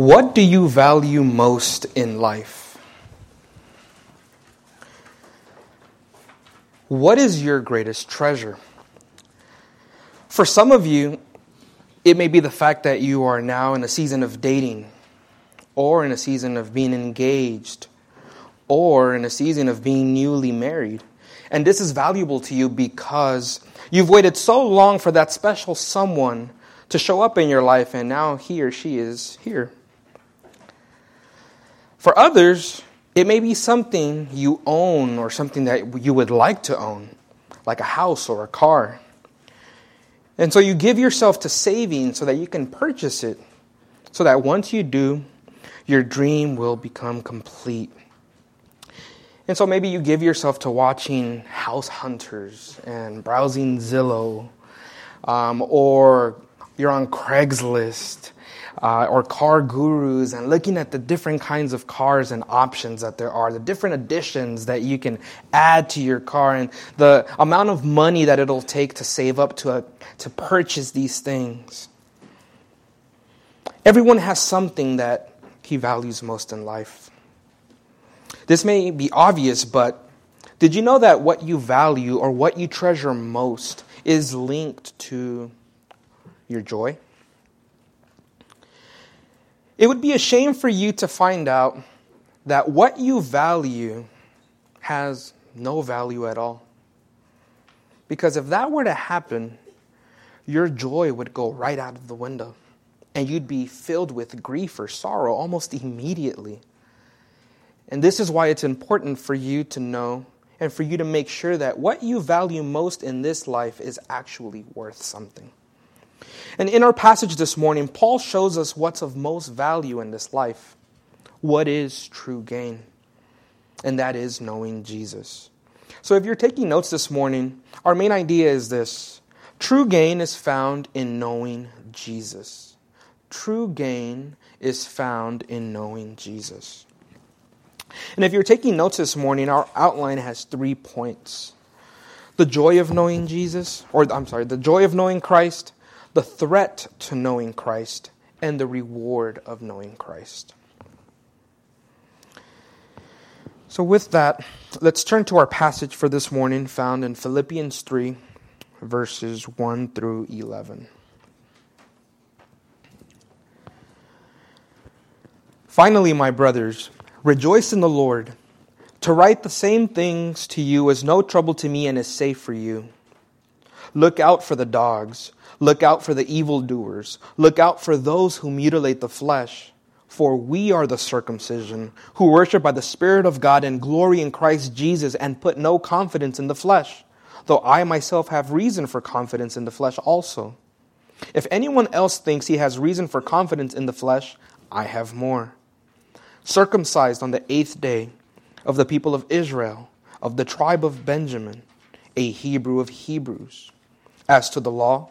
What do you value most in life? What is your greatest treasure? For some of you, it may be the fact that you are now in a season of dating, or in a season of being engaged, or in a season of being newly married. And this is valuable to you because you've waited so long for that special someone to show up in your life, and now he or she is here. For others, it may be something you own or something that you would like to own, like a house or a car. And so you give yourself to saving so that you can purchase it, so that once you do, your dream will become complete. And so maybe you give yourself to watching House Hunters and browsing Zillow, or you're on Craigslist or Car Gurus and looking at the different kinds of cars and options that there are, the different additions that you can add to your car, and the amount of money that it'll take to save up to purchase these things. Everyone has something that he values most in life. This may be obvious, but did you know that what you value or what you treasure most is linked to your joy? It would be a shame for you to find out that what you value has no value at all. Because if that were to happen, your joy would go right out of the window, and you'd be filled with grief or sorrow almost immediately. And this is why it's important for you to know and for you to make sure that what you value most in this life is actually worth something. And in our passage this morning, Paul shows us what's of most value in this life. What is true gain? And that is knowing Jesus. So if you're taking notes this morning, our main idea is this: true gain is found in knowing Jesus. True gain is found in knowing Jesus. And if you're taking notes this morning, our outline has 3 points. The joy of knowing Jesus, the joy of knowing Christ, the threat to knowing Christ, and the reward of knowing Christ. So with that, let's turn to our passage for this morning found in Philippians 3, verses 1 through 11. Finally, my brothers, rejoice in the Lord. To write the same things to you is no trouble to me and is safe for you. Look out for the dogs. Look out for the evildoers. Look out for those who mutilate the flesh. For we are the circumcision, who worship by the Spirit of God and glory in Christ Jesus and put no confidence in the flesh, though I myself have reason for confidence in the flesh also. If anyone else thinks he has reason for confidence in the flesh, I have more. Circumcised on the 8th day, of the people of Israel, of the tribe of Benjamin, a Hebrew of Hebrews. As to the law,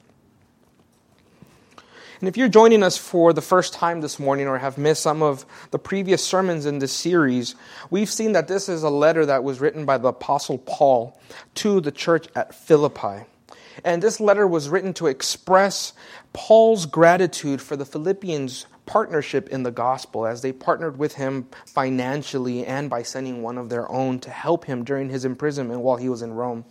And if you're joining us for the first time this morning or have missed some of the previous sermons in this series, we've seen that this is a letter that was written by the Apostle Paul to the church at Philippi. And this letter was written to express Paul's gratitude for the Philippians' partnership in the gospel, as they partnered with him financially and by sending one of their own to help him during his imprisonment while he was in Rome.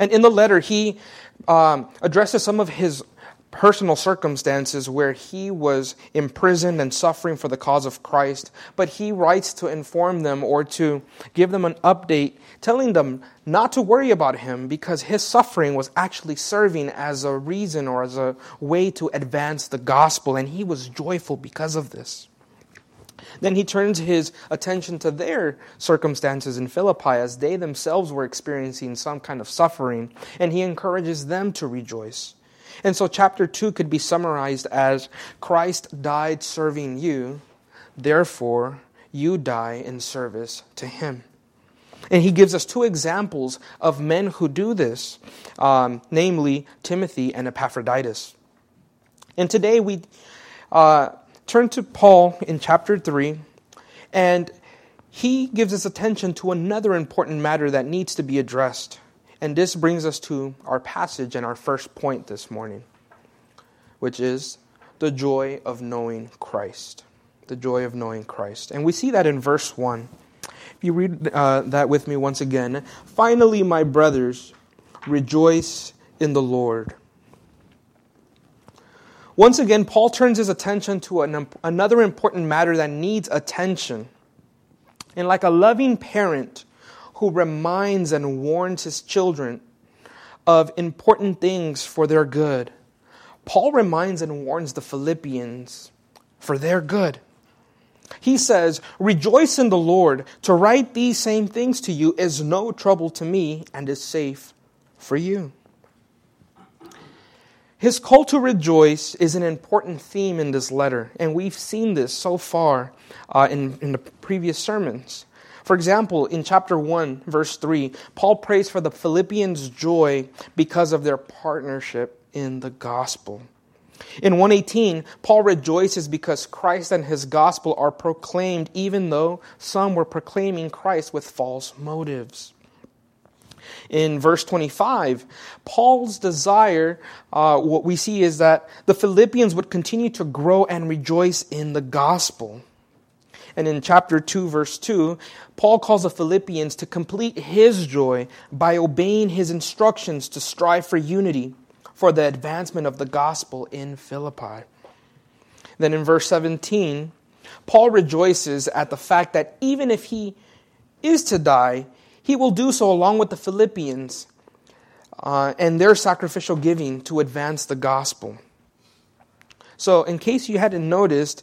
And in the letter, he addresses some of his personal circumstances where he was imprisoned and suffering for the cause of Christ, but he writes to inform them or to give them an update, telling them not to worry about him because his suffering was actually serving as a reason or as a way to advance the gospel, and he was joyful because of this. Then he turns his attention to their circumstances in Philippi as they themselves were experiencing some kind of suffering, and he encourages them to rejoice. And so chapter 2 could be summarized as, Christ died serving you, therefore you die in service to Him. And he gives us two examples of men who do this, namely Timothy and Epaphroditus. And today we turn to Paul in chapter 3, and he gives us attention to another important matter that needs to be addressed. And this brings us to our passage and our first point this morning, which is the joy of knowing Christ. The joy of knowing Christ. And we see that in verse 1. If you read that with me once again. Finally, my brothers, rejoice in the Lord. Once again, Paul turns his attention to another important matter that needs attention. And like a loving parent who reminds and warns his children of important things for their good, Paul reminds and warns the Philippians for their good. He says, rejoice in the Lord. To write these same things to you is no trouble to me and is safe for you. His call to rejoice is an important theme in this letter, and we've seen this so far in the previous sermons. For example, in chapter 1, verse 3, Paul prays for the Philippians' joy because of their partnership in the gospel. In 1:18, Paul rejoices because Christ and his gospel are proclaimed, even though some were proclaiming Christ with false motives. In verse 25, Paul's desire, what we see is that the Philippians would continue to grow and rejoice in the gospel. And in chapter 2, verse 2, Paul calls the Philippians to complete his joy by obeying his instructions to strive for unity for the advancement of the gospel in Philippi. Then in verse 17, Paul rejoices at the fact that even if he is to die, he will do so along with the Philippians and their sacrificial giving to advance the gospel. So in case you hadn't noticed,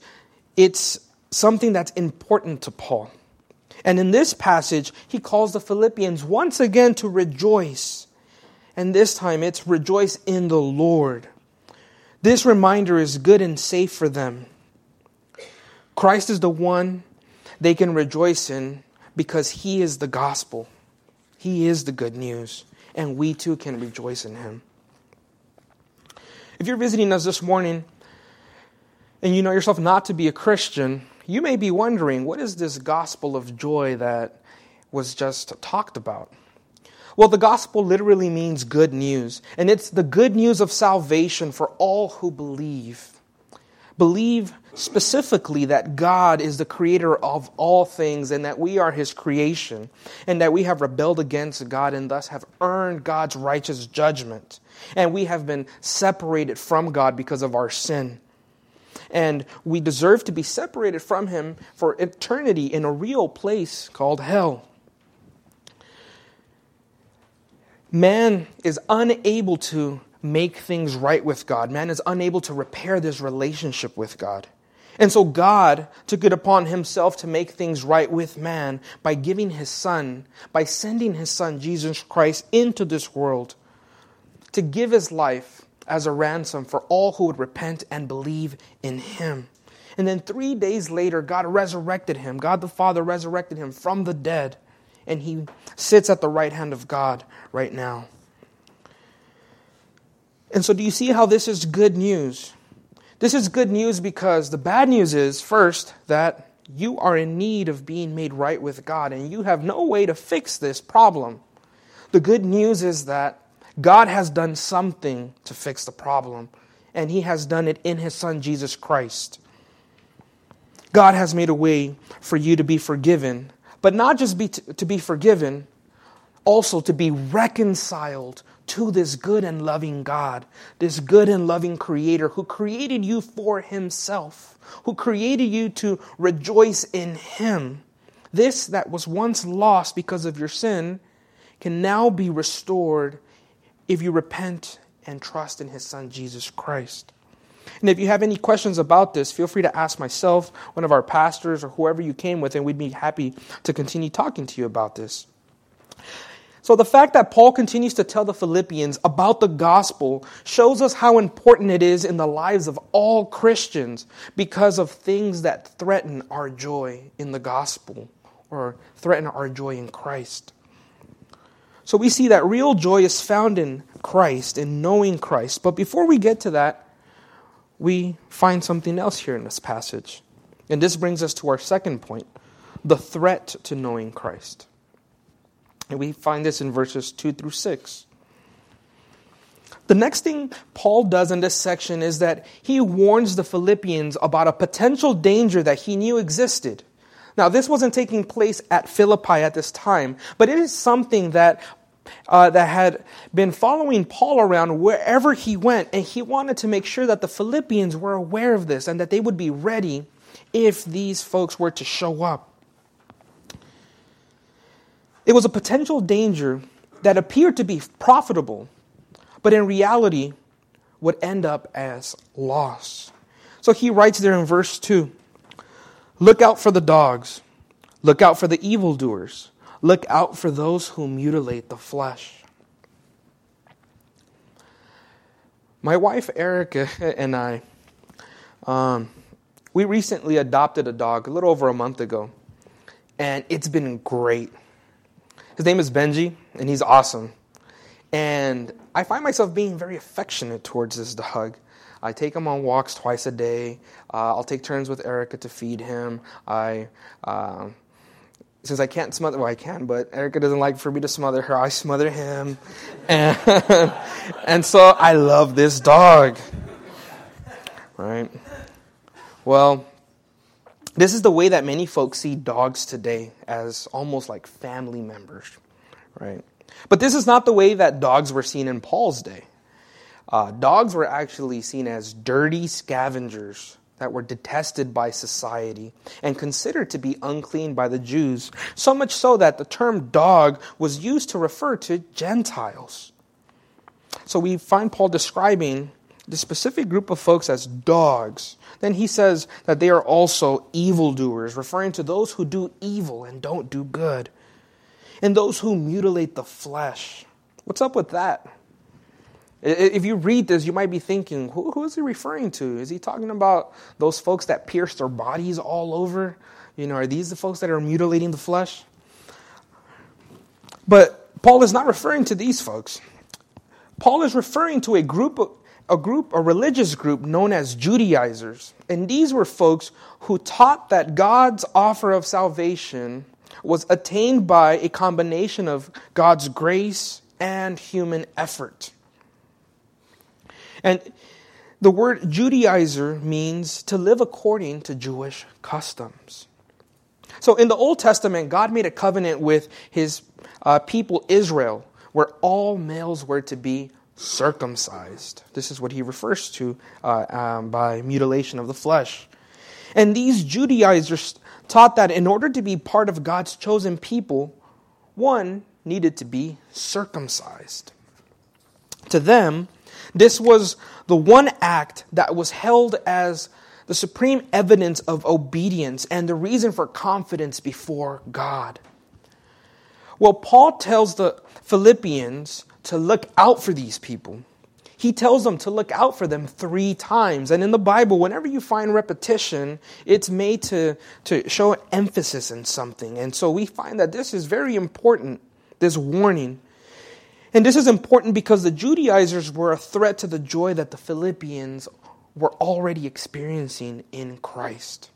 it's something that's important to Paul. And in this passage, he calls the Philippians once again to rejoice. And this time it's rejoice in the Lord. This reminder is good and safe for them. Christ is the one they can rejoice in because he is the gospel. He is the good news. And we too can rejoice in him. If you're visiting us this morning and you know yourself not to be a Christian, you may be wondering, what is this gospel of joy that was just talked about? Well, the gospel literally means good news, and it's the good news of salvation for all who believe. Believe specifically that God is the creator of all things and that we are his creation and that we have rebelled against God and thus have earned God's righteous judgment. And we have been separated from God because of our sin. And we deserve to be separated from him for eternity in a real place called hell. Man is unable to make things right with God. Man is unable to repair this relationship with God. And so God took it upon himself to make things right with man by giving his Son, by sending his Son, Jesus Christ, into this world to give his life as a ransom for all who would repent and believe in him. And then 3 days later, God resurrected him. God the Father resurrected him from the dead. And he sits at the right hand of God right now. And so do you see how this is good news? This is good news because the bad news is, first, that you are in need of being made right with God. And you have no way to fix this problem. The good news is that God has done something to fix the problem, and he has done it in his Son, Jesus Christ. God has made a way for you to be forgiven, but not just to be forgiven, also to be reconciled to this good and loving God, this good and loving Creator who created you for Himself, who created you to rejoice in Him. This that was once lost because of your sin can now be restored if you repent and trust in His Son, Jesus Christ. And if you have any questions about this, feel free to ask myself, one of our pastors, or whoever you came with, and we'd be happy to continue talking to you about this. So the fact that Paul continues to tell the Philippians about the gospel shows us how important it is in the lives of all Christians because of things that threaten our joy in the gospel or threaten our joy in Christ. So we see that real joy is found in Christ, in knowing Christ. But before we get to that, we find something else here in this passage. And this brings us to our second point, the threat to knowing Christ. And we find this in verses 2 through 6. The next thing Paul does in this section is that he warns the Philippians about a potential danger that he knew existed. Now, this wasn't taking place at Philippi at this time, but it is something that had been following Paul around wherever he went, and he wanted to make sure that the Philippians were aware of this and that they would be ready if these folks were to show up. It was a potential danger that appeared to be profitable, but in reality would end up as loss. So he writes there in verse 2, "Look out for the dogs, look out for the evildoers, look out for those who mutilate the flesh." My wife Erica and I, we recently adopted a dog a little over a month ago, and it's been great. His name is Benji, and he's awesome. And I find myself being very affectionate towards this dog. I take him on walks twice a day. I'll take turns with Erica to feed him. Since I can't smother, well, I can, but Erica doesn't like for me to smother her. I smother him. And so I love this dog. Right? Well, this is the way that many folks see dogs today, as almost like family members, right? But this is not the way that dogs were seen in Paul's day. Dogs were actually seen as dirty scavengers that were detested by society and considered to be unclean by the Jews, so much so that the term dog was used to refer to Gentiles. So we find Paul describing the specific group of folks as dogs. Then he says that they are also evildoers, referring to those who do evil and don't do good, and those who mutilate the flesh. What's up with that? If you read this, you might be thinking, who is he referring to? Is he talking about those folks that pierce their bodies all over? You know, are these the folks that are mutilating the flesh? But Paul is not referring to these folks. Paul is referring to a religious group known as Judaizers. And these were folks who taught that God's offer of salvation was attained by a combination of God's grace and human effort. And the word Judaizer means to live according to Jewish customs. So in the Old Testament, God made a covenant with His people Israel, where all males were to be circumcised. This is what he refers to by mutilation of the flesh. And these Judaizers taught that in order to be part of God's chosen people, one needed to be circumcised. To them, this was the one act that was held as the supreme evidence of obedience and the reason for confidence before God. Well, Paul tells the Philippians to look out for these people. He tells them to look out for them 3 times. And in the Bible, whenever you find repetition, it's made to show emphasis in something. And so we find that this is very important, this warning. And this is important because the Judaizers were a threat to the joy that the Philippians were already experiencing in Christ.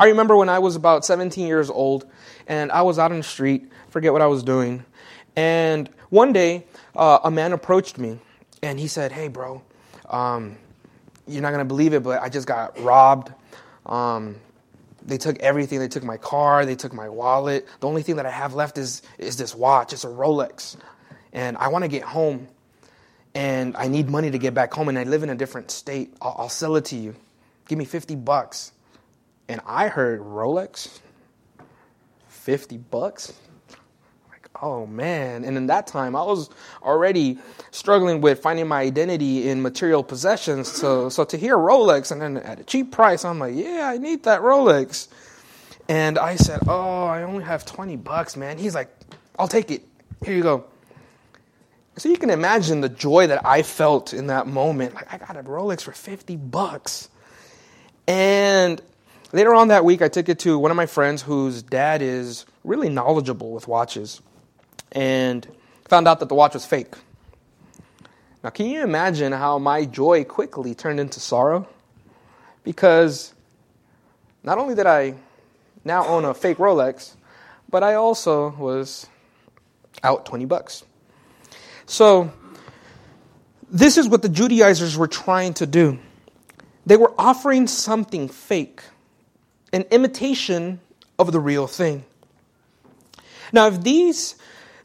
I remember when I was about 17 years old, and I was out on the street, forget what I was doing, and one day, a man approached me, and he said, "Hey, bro, you're not going to believe it, but I just got robbed. They took everything. They took my car. They took my wallet. The only thing that I have left is this watch. It's a Rolex." and I want to get home, and I need money to get back home, and I live in a different state. I'll sell it to you. Give me $50. And I heard Rolex, $50. Like, oh man. And in that time, I was already struggling with finding my identity in material possessions. So to hear Rolex and then at a cheap price, I'm like, yeah, I need that Rolex. And I said, oh, I only have $20, man. He's like, I'll take it. Here you go. So you can imagine the joy that I felt in that moment. Like, I got a Rolex for $50. And later on that week, I took it to one of my friends whose dad is really knowledgeable with watches and found out that the watch was fake. Now, can you imagine how my joy quickly turned into sorrow? Because not only did I now own a fake Rolex, but I also was out $20. So this is what the Judaizers were trying to do. They were offering something fake, an imitation of the real thing. Now, if these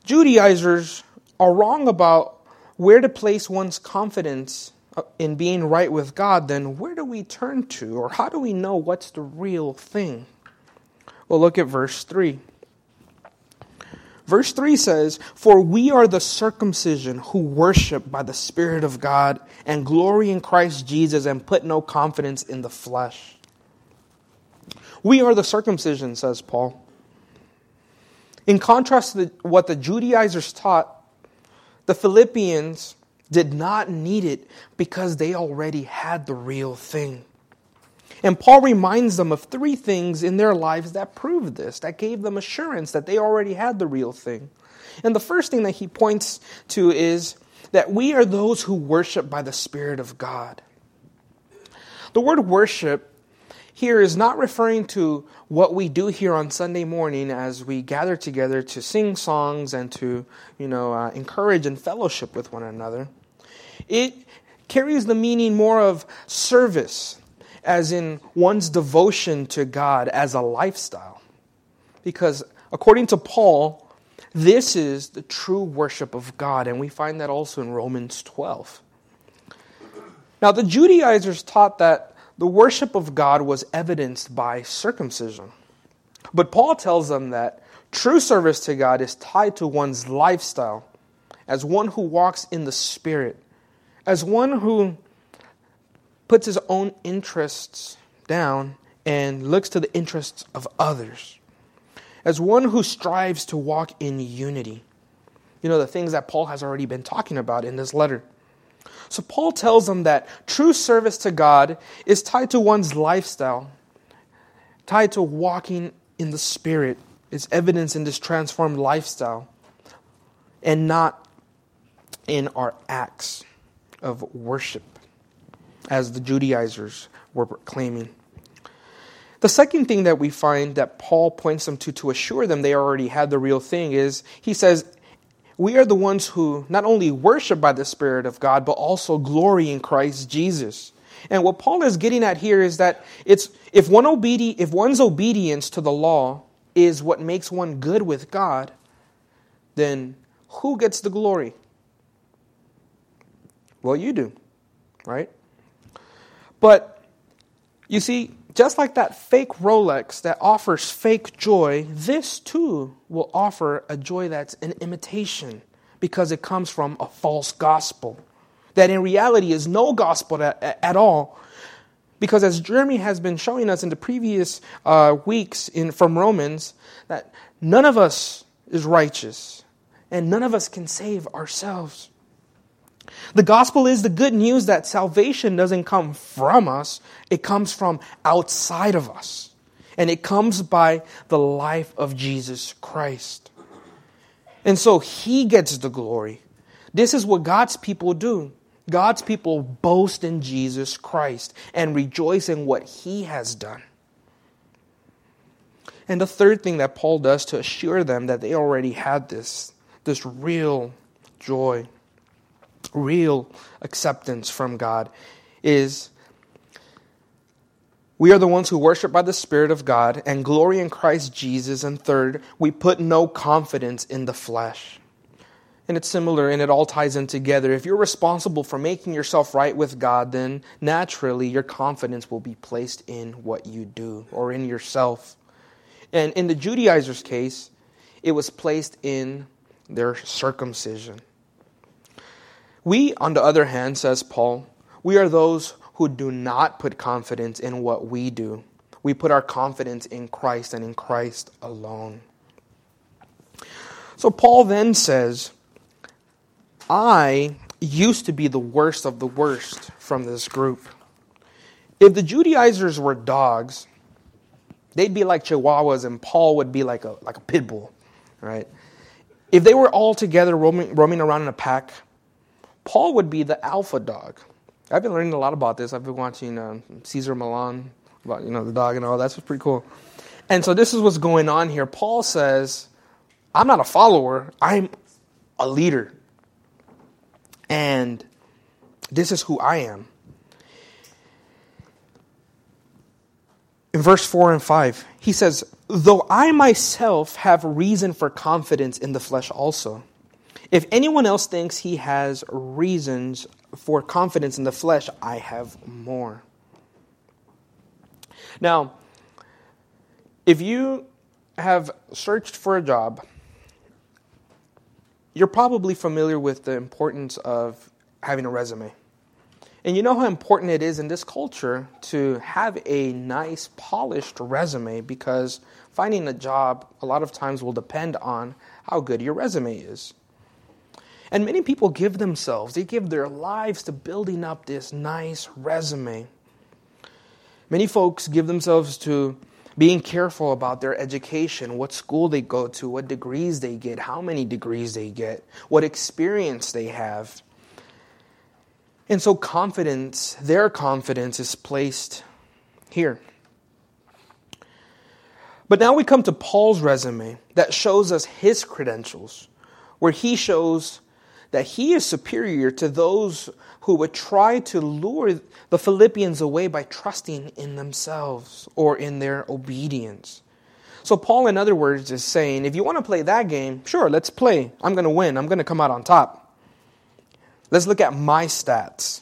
Judaizers are wrong about where to place one's confidence in being right with God, then where do we turn to, or how do we know what's the real thing? Well, look at verse 3. Verse 3 says, "For we are the circumcision who worship by the Spirit of God and glory in Christ Jesus and put no confidence in the flesh." We are the circumcision, says Paul. In contrast to what the Judaizers taught, the Philippians did not need it because they already had the real thing. And Paul reminds them of three things in their lives that proved this, that gave them assurance that they already had the real thing. And the first thing that he points to is that we are those who worship by the Spirit of God. The word worship here is not referring to what we do here on Sunday morning as we gather together to sing songs and to, encourage and fellowship with one another. It carries the meaning more of service, as in one's devotion to God as a lifestyle. Because according to Paul, this is the true worship of God, and we find that also in Romans 12. Now, the Judaizers taught that the worship of God was evidenced by circumcision. But Paul tells them that true service to God is tied to one's lifestyle, as one who walks in the Spirit, as one who puts his own interests down and looks to the interests of others, as one who strives to walk in unity. The things that Paul has already been talking about in this letter. So Paul tells them that true service to God is tied to one's lifestyle, tied to walking in the Spirit, is evidence in this transformed lifestyle, and not in our acts of worship, as the Judaizers were claiming. The second thing that we find that Paul points them to assure them they already had the real thing is, he says, we are the ones who not only worship by the Spirit of God, but also glory in Christ Jesus. And what Paul is getting at here is that it's if one's obedience to the law is what makes one good with God, then who gets the glory? Well, you do, right? But you see, just like that fake Rolex that offers fake joy, this too will offer a joy that's an imitation because it comes from a false gospel that in reality is no gospel at all. Because as Jeremy has been showing us in the previous weeks from Romans, that none of us is righteous and none of us can save ourselves. The gospel is the good news that salvation doesn't come from us. It comes from outside of us. And it comes by the life of Jesus Christ. And so he gets the glory. This is what God's people do. God's people boast in Jesus Christ and rejoice in what he has done. And the third thing that Paul does to assure them that they already had this real joy, real acceptance from God, is we are the ones who worship by the Spirit of God and glory in Christ Jesus. And third, we put no confidence in the flesh. And it's similar, and it all ties in together. If you're responsible for making yourself right with God, then naturally your confidence will be placed in what you do or in yourself. And in the Judaizers' case, it was placed in their circumcision. We, on the other hand, says Paul, we are those who do not put confidence in what we do. We put our confidence in Christ and in Christ alone. So Paul then says, I used to be the worst of the worst from this group. If the Judaizers were dogs, they'd be like chihuahuas and Paul would be like a pit bull, right? If they were all together roaming around in a pack, Paul would be the alpha dog. I've been learning a lot about this. I've been watching Cesar Millan about the dog and all. That's pretty cool. And so this is what's going on here. Paul says, I'm not a follower. I'm a leader. And this is who I am. In verse 4 and 5, he says, though I myself have reason for confidence in the flesh also. If anyone else thinks he has reasons for confidence in the flesh, I have more. Now, if you have searched for a job, you're probably familiar with the importance of having a resume. And you know how important it is in this culture to have a nice, polished resume, because finding a job a lot of times will depend on how good your resume is. And many people give themselves, they give their lives to building up this nice resume. Many folks give themselves to being careful about their education, what school they go to, what degrees they get, how many degrees they get, what experience they have. And so confidence, their confidence is placed here. But now we come to Paul's resume that shows us his credentials, where he shows that he is superior to those who would try to lure the Philippians away by trusting in themselves or in their obedience. So Paul, in other words, is saying, if you want to play that game, sure, let's play. I'm going to win. I'm going to come out on top. Let's look at my stats.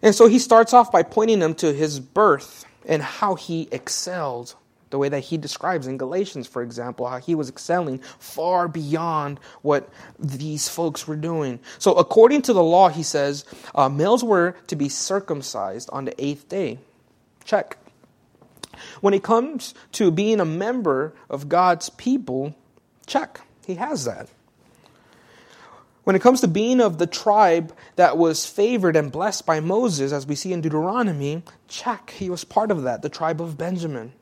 And so he starts off by pointing them to his birth and how he excelled, the way that he describes in Galatians, for example, how he was excelling far beyond what these folks were doing. So according to the law, he says, males were to be circumcised on the eighth day. Check. When it comes to being a member of God's people, check. He has that. When it comes to being of the tribe that was favored and blessed by Moses, as we see in Deuteronomy, check. He was part of that, the tribe of Benjamin.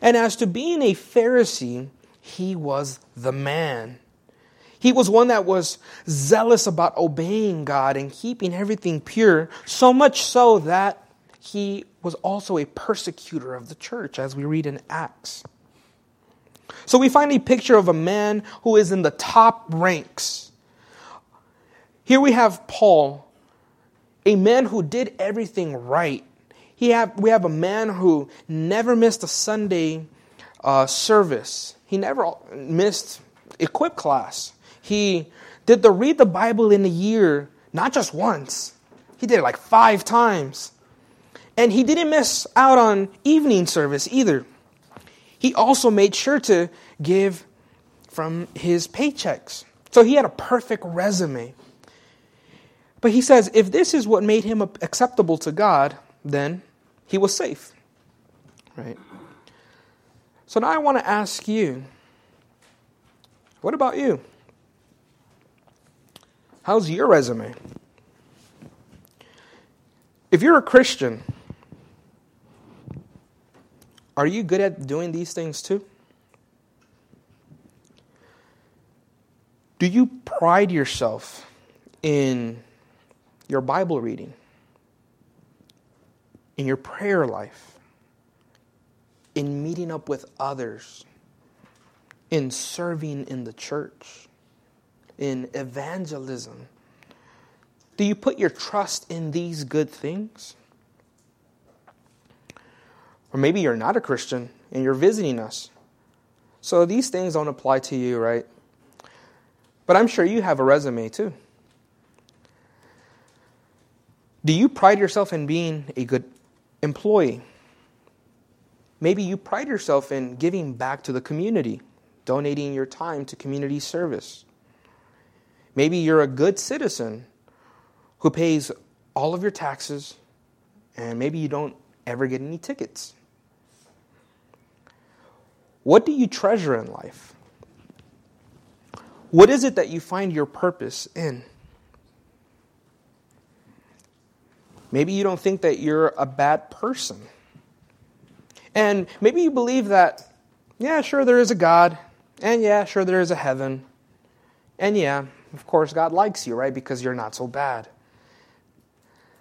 And as to being a Pharisee, he was the man. He was one that was zealous about obeying God and keeping everything pure, so much so that he was also a persecutor of the church, as we read in Acts. So we find a picture of a man who is in the top ranks. Here we have Paul, a man who did everything right. We have a man who never missed a Sunday service. He never missed equip class. He did the read the Bible in a year, not just once. He did it like 5 times. And he didn't miss out on evening service either. He also made sure to give from his paychecks. So he had a perfect resume. But he says, if this is what made him acceptable to God, then he was safe, right? So now I want to ask you, what about you? How's your resume? If you're a Christian, are you good at doing these things too? Do you pride yourself in your Bible reading, in your prayer life, in meeting up with others, in serving in the church, in evangelism? Do you put your trust in these good things? Or maybe you're not a Christian and you're visiting us, so these things don't apply to you, right? But I'm sure you have a resume too. Do you pride yourself in being a good employee? Maybe you pride yourself in giving back to the community, donating your time to community service. Maybe you're a good citizen who pays all of your taxes, and maybe you don't ever get any tickets. What do you treasure in life? What is it that you find your purpose in? Maybe you don't think that you're a bad person. And maybe you believe that, yeah, sure, there is a God. And yeah, sure, there is a heaven. And yeah, of course, God likes you, right? Because you're not so bad.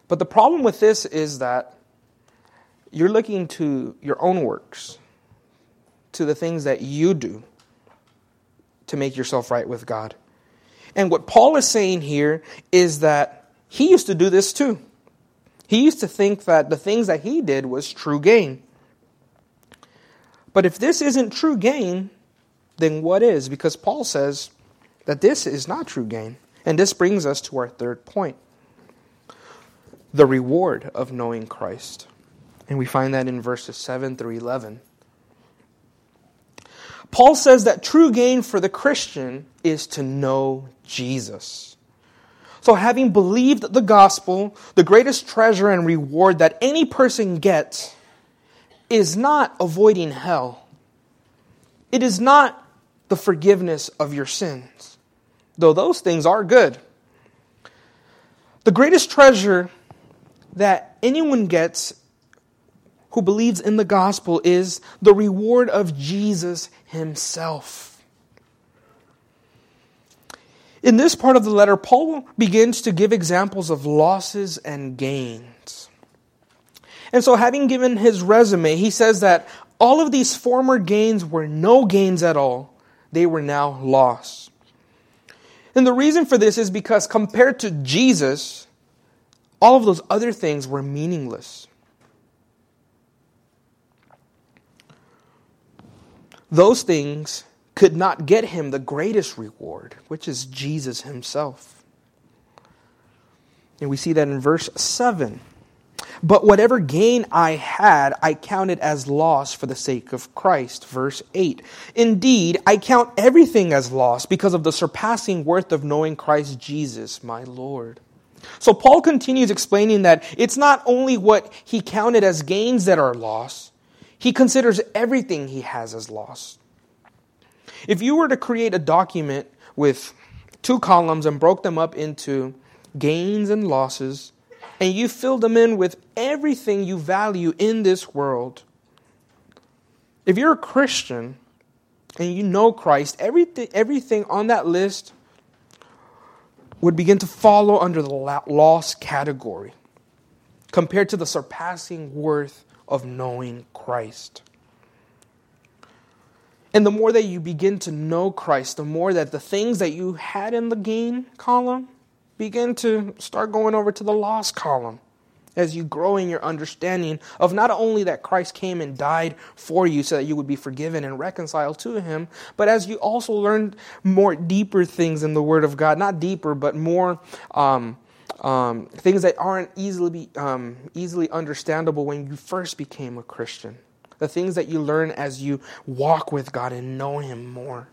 But the problem with this is that you're looking to your own works, to the things that you do to make yourself right with God. And what Paul is saying here is that he used to do this too. He used to think that the things that he did was true gain. But if this isn't true gain, then what is? Because Paul says that this is not true gain. And this brings us to our third point, the reward of knowing Christ. And we find that in verses 7 through 11. Paul says that true gain for the Christian is to know Jesus. So having believed the gospel, the greatest treasure and reward that any person gets is not avoiding hell. It is not the forgiveness of your sins, though those things are good. The greatest treasure that anyone gets who believes in the gospel is the reward of Jesus himself. In this part of the letter, Paul begins to give examples of losses and gains. And so having given his resume, he says that all of these former gains were no gains at all. They were now loss. And the reason for this is because compared to Jesus, all of those other things were meaningless. Those things could not get him the greatest reward, which is Jesus himself. And we see that in verse 7. But whatever gain I had, I counted as loss for the sake of Christ. Verse 8. Indeed, I count everything as loss because of the surpassing worth of knowing Christ Jesus, my Lord. So Paul continues explaining that it's not only what he counted as gains that are loss. He considers everything he has as loss. If you were to create a document with two columns and broke them up into gains and losses, and you filled them in with everything you value in this world, if you're a Christian and you know Christ, everything on that list would begin to follow under the loss category compared to the surpassing worth of knowing Christ. And the more that you begin to know Christ, the more that the things that you had in the gain column begin to start going over to the loss column as you grow in your understanding of not only that Christ came and died for you so that you would be forgiven and reconciled to him, but as you also learn more deeper things in the Word of God, not deeper, but more things that aren't easily understandable when you first became a Christian. The things that you learn as you walk with God and know him more.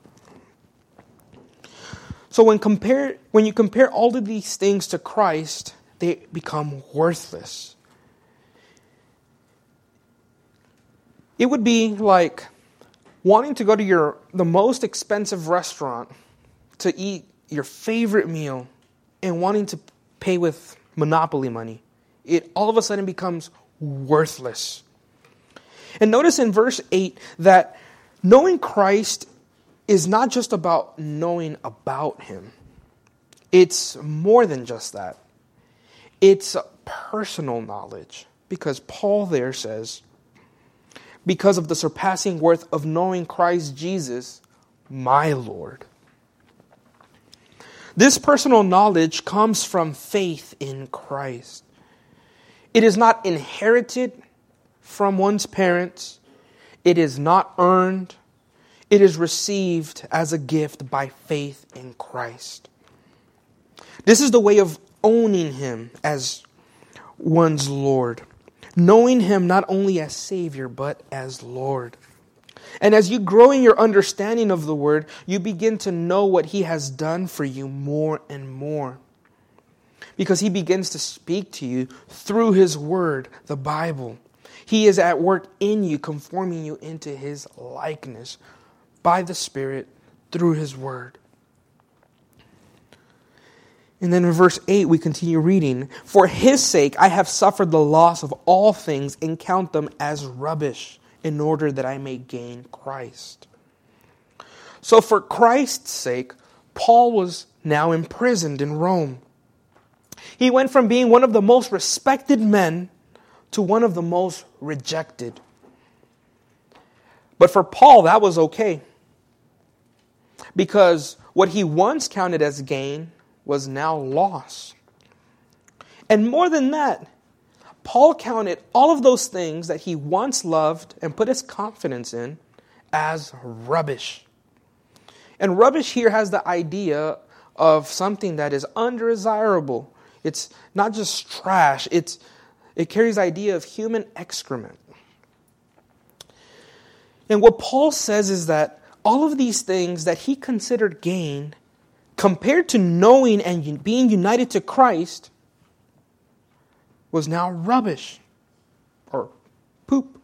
So when you compare all of these things to Christ, they become worthless. It would be like wanting to go to the most expensive restaurant to eat your favorite meal and wanting to pay with monopoly money. It all of a sudden becomes worthless. And notice in verse 8 that knowing Christ is not just about knowing about him. It's more than just that. It's personal knowledge. Because Paul there says, because of the surpassing worth of knowing Christ Jesus, my Lord. This personal knowledge comes from faith in Christ. It is not inherited from one's parents. It is not earned. It is received as a gift by faith in Christ. This is the way of owning Him as one's Lord, knowing Him not only as Savior, but as Lord. And as you grow in your understanding of the Word, you begin to know what He has done for you more and more, because He begins to speak to you through His Word, the Bible. He is at work in you, conforming you into His likeness by the Spirit through His Word. And then in verse 8, we continue reading, "For His sake I have suffered the loss of all things and count them as rubbish, in order that I may gain Christ." So for Christ's sake, Paul was now imprisoned in Rome. He went from being one of the most respected men to one of the most rejected. But for Paul, that was okay, because what he once counted as gain was now loss. And more than that, Paul counted all of those things that he once loved and put his confidence in as rubbish. And rubbish here has the idea of something that is undesirable. It's not just trash. It carries the idea of human excrement. And what Paul says is that all of these things that he considered gain, compared to knowing and being united to Christ, was now rubbish or poop.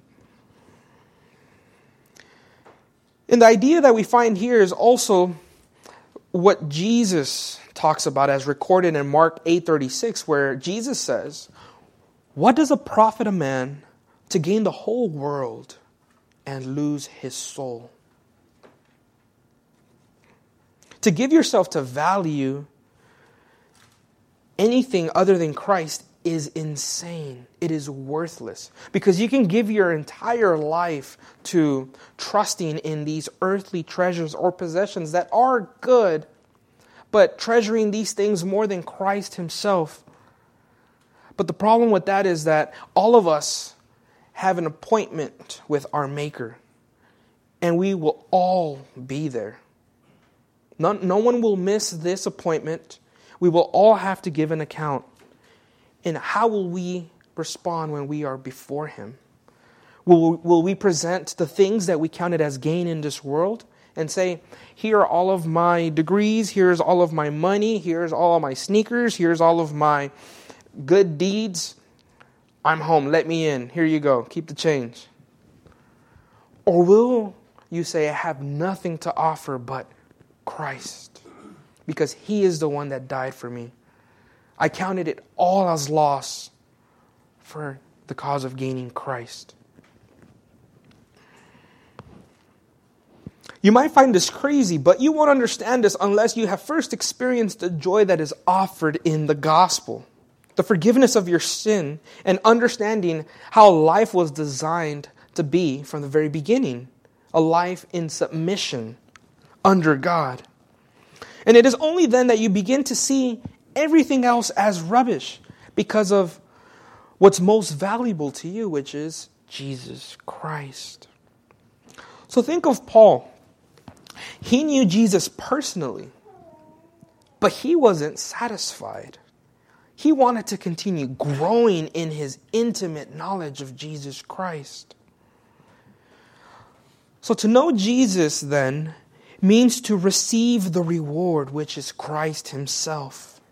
And the idea that we find here is also what Jesus talks about as recorded in Mark 8:36, where Jesus says, "What does it profit a man to gain the whole world and lose his soul?" To give yourself to value anything other than Christ is insane. It is worthless, because you can give your entire life to trusting in these earthly treasures or possessions that are good, but treasuring these things more than Christ Himself. But the problem with that is that all of us have an appointment with our Maker, and we will all be there. No one will miss this appointment. We will all have to give an account. And how will we respond when we are before Him? Will we present the things that we counted as gain in this world and say, "Here are all of my degrees, here's all of my money, here's all of my sneakers, here's all of my good deeds. I'm home, let me in, here you go, keep the change"? Or will you say, "I have nothing to offer but Christ, because He is the one that died for me. I counted it all as loss for the cause of gaining Christ"? You might find this crazy, but you won't understand this unless you have first experienced the joy that is offered in the gospel, the forgiveness of your sin, and understanding how life was designed to be from the very beginning, a life in submission under God. And it is only then that you begin to see everything else as rubbish because of what's most valuable to you, which is Jesus Christ. So think of Paul. He knew Jesus personally, but he wasn't satisfied. He wanted to continue growing in his intimate knowledge of Jesus Christ. So to know Jesus, then, means to receive the reward, which is Christ Himself.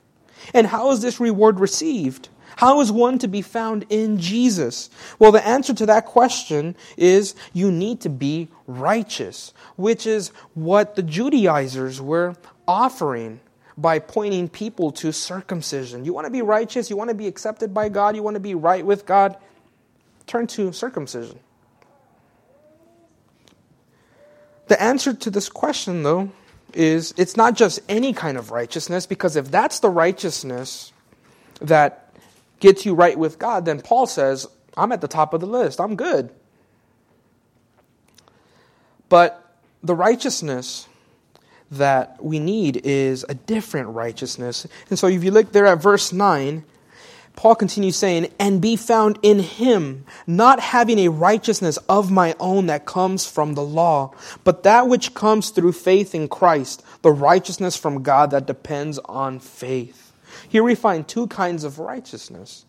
And how is this reward received? How is one to be found in Jesus? Well, the answer to that question is you need to be righteous, which is what the Judaizers were offering by pointing people to circumcision. You want to be righteous? You want to be accepted by God? You want to be right with God? Turn to circumcision. The answer to this question, though, is it's not just any kind of righteousness, because if that's the righteousness that gets you right with God, then Paul says, "I'm at the top of the list. I'm good." But the righteousness that we need is a different righteousness. And so if you look there at verse 9, Paul continues saying, and be found in him, not having a righteousness of my own that comes from the law, but that which comes through faith in Christ, the righteousness from God that depends on faith. Here we find two kinds of righteousness,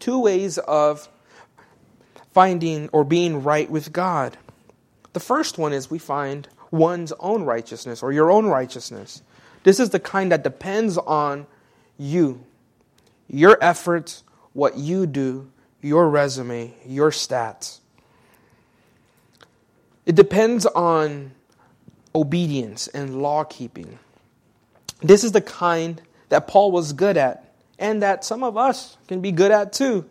two ways of finding or being right with God. The first one is we find one's own righteousness or your own righteousness. This is the kind that depends on you, your efforts, what you do, your resume, your stats. It depends on obedience and law keeping. This is the kind that Paul was good at and that some of us can be good at too.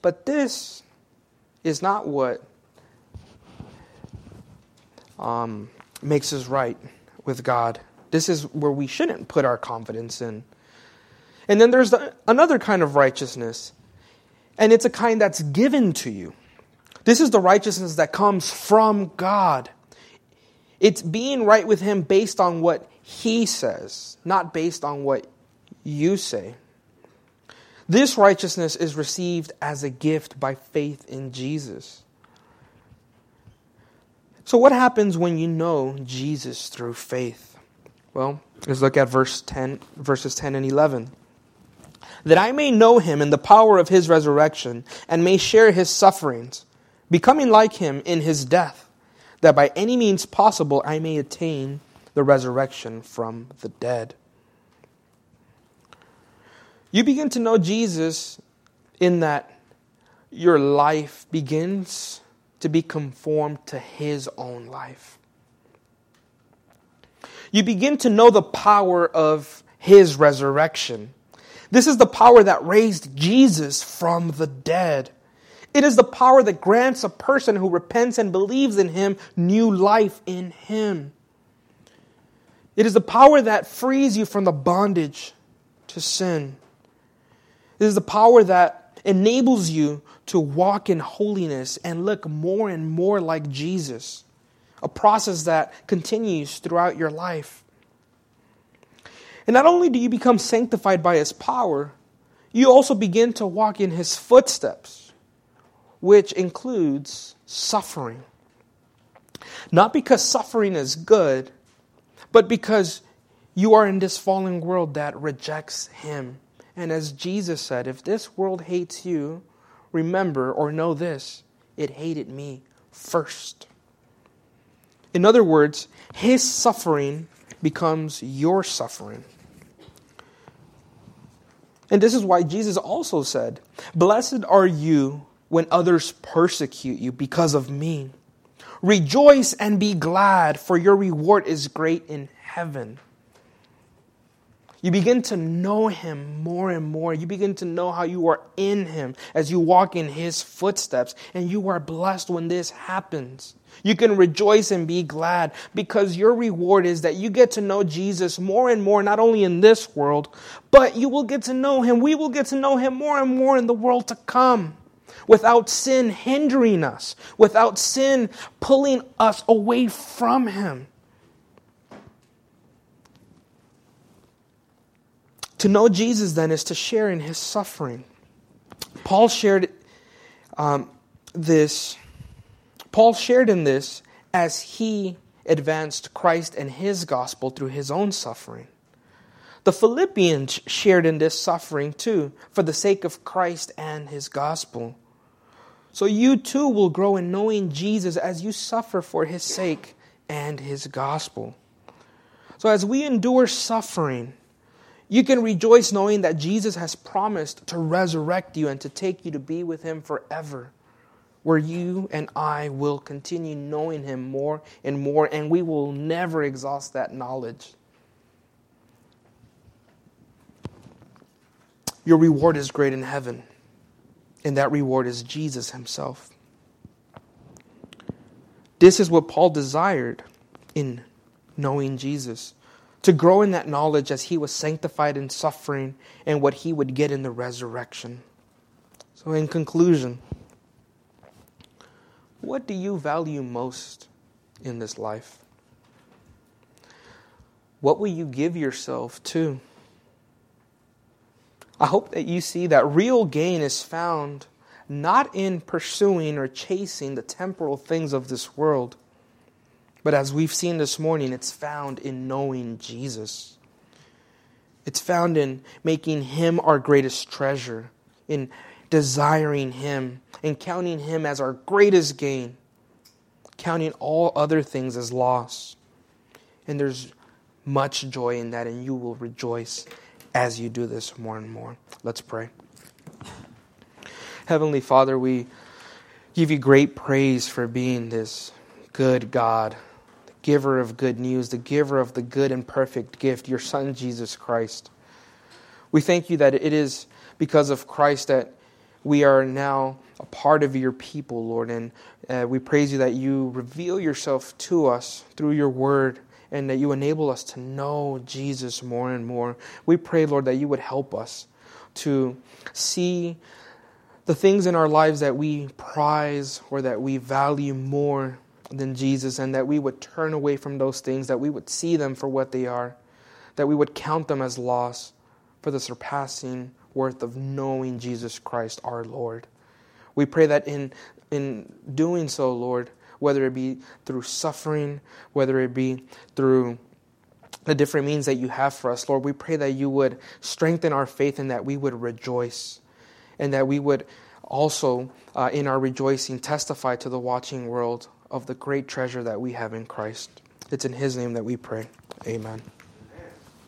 But this is not what makes us right with God. This is where we shouldn't put our confidence in. And then there's another kind of righteousness, and it's a kind that's given to you. This is the righteousness that comes from God. It's being right with him based on what he says, not based on what you say. This righteousness is received as a gift by faith in Jesus. So what happens when you know Jesus through faith? Well, let's look at verses 10 and 11. That I may know him in the power of his resurrection and may share his sufferings, becoming like him in his death, that by any means possible I may attain the resurrection from the dead. You begin to know Jesus in that your life begins to be conformed to his own life. You begin to know the power of his resurrection. This is the power that raised Jesus from the dead. It is the power that grants a person who repents and believes in him new life in him. It is the power that frees you from the bondage to sin. It is the power that enables you to walk in holiness and look more and more like Jesus, a process that continues throughout your life. And not only do you become sanctified by his power, you also begin to walk in his footsteps, which includes suffering. Not because suffering is good, but because you are in this fallen world that rejects him. And as Jesus said, if this world hates you, remember or know this, it hated me first. In other words, his suffering becomes your suffering. And this is why Jesus also said, blessed are you when others persecute you because of me. Rejoice and be glad, for your reward is great in heaven. You begin to know him more and more. You begin to know how you are in him as you walk in his footsteps. And you are blessed when this happens. You can rejoice and be glad because your reward is that you get to know Jesus more and more, not only in this world, but you will get to know him. We will get to know him more and more in the world to come without sin hindering us, without sin pulling us away from him. To know Jesus, then, is to share in his suffering. Paul shared in this as he advanced Christ and his gospel through his own suffering. The Philippians shared in this suffering too, for the sake of Christ and his gospel. So you too will grow in knowing Jesus as you suffer for his sake and his gospel. So as we endure suffering, you can rejoice knowing that Jesus has promised to resurrect you and to take you to be with him forever, where you and I will continue knowing him more, and we will never exhaust that knowledge. Your reward is great in heaven, and that reward is Jesus himself. This is what Paul desired in knowing Jesus, to grow in that knowledge as he was sanctified in suffering and what he would get in the resurrection. So in conclusion, what do you value most in this life? What will you give yourself to? I hope that you see that real gain is found not in pursuing or chasing the temporal things of this world, but as we've seen this morning, it's found in knowing Jesus. It's found in making Him our greatest treasure, in desiring Him, and counting Him as our greatest gain, counting all other things as loss. And there's much joy in that, and you will rejoice as you do this more and more. Let's pray. Heavenly Father, we give you great praise for being this good God, the giver of good news, the giver of the good and perfect gift, your Son, Jesus Christ. We thank you that it is because of Christ that we are now a part of your people, Lord, and we praise you that you reveal yourself to us through your word and that you enable us to know Jesus more and more. We pray, Lord, that you would help us to see the things in our lives that we prize or that we value more than Jesus, and that we would turn away from those things, that we would see them for what they are, that we would count them as loss for the surpassing worth of knowing Jesus Christ, our Lord. We pray that in doing so, Lord, whether it be through suffering, whether it be through the different means that you have for us, Lord, we pray that you would strengthen our faith and that we would rejoice, and that we would also, in our rejoicing, testify to the watching world of the great treasure that we have in Christ. It's in His name that we pray. Amen.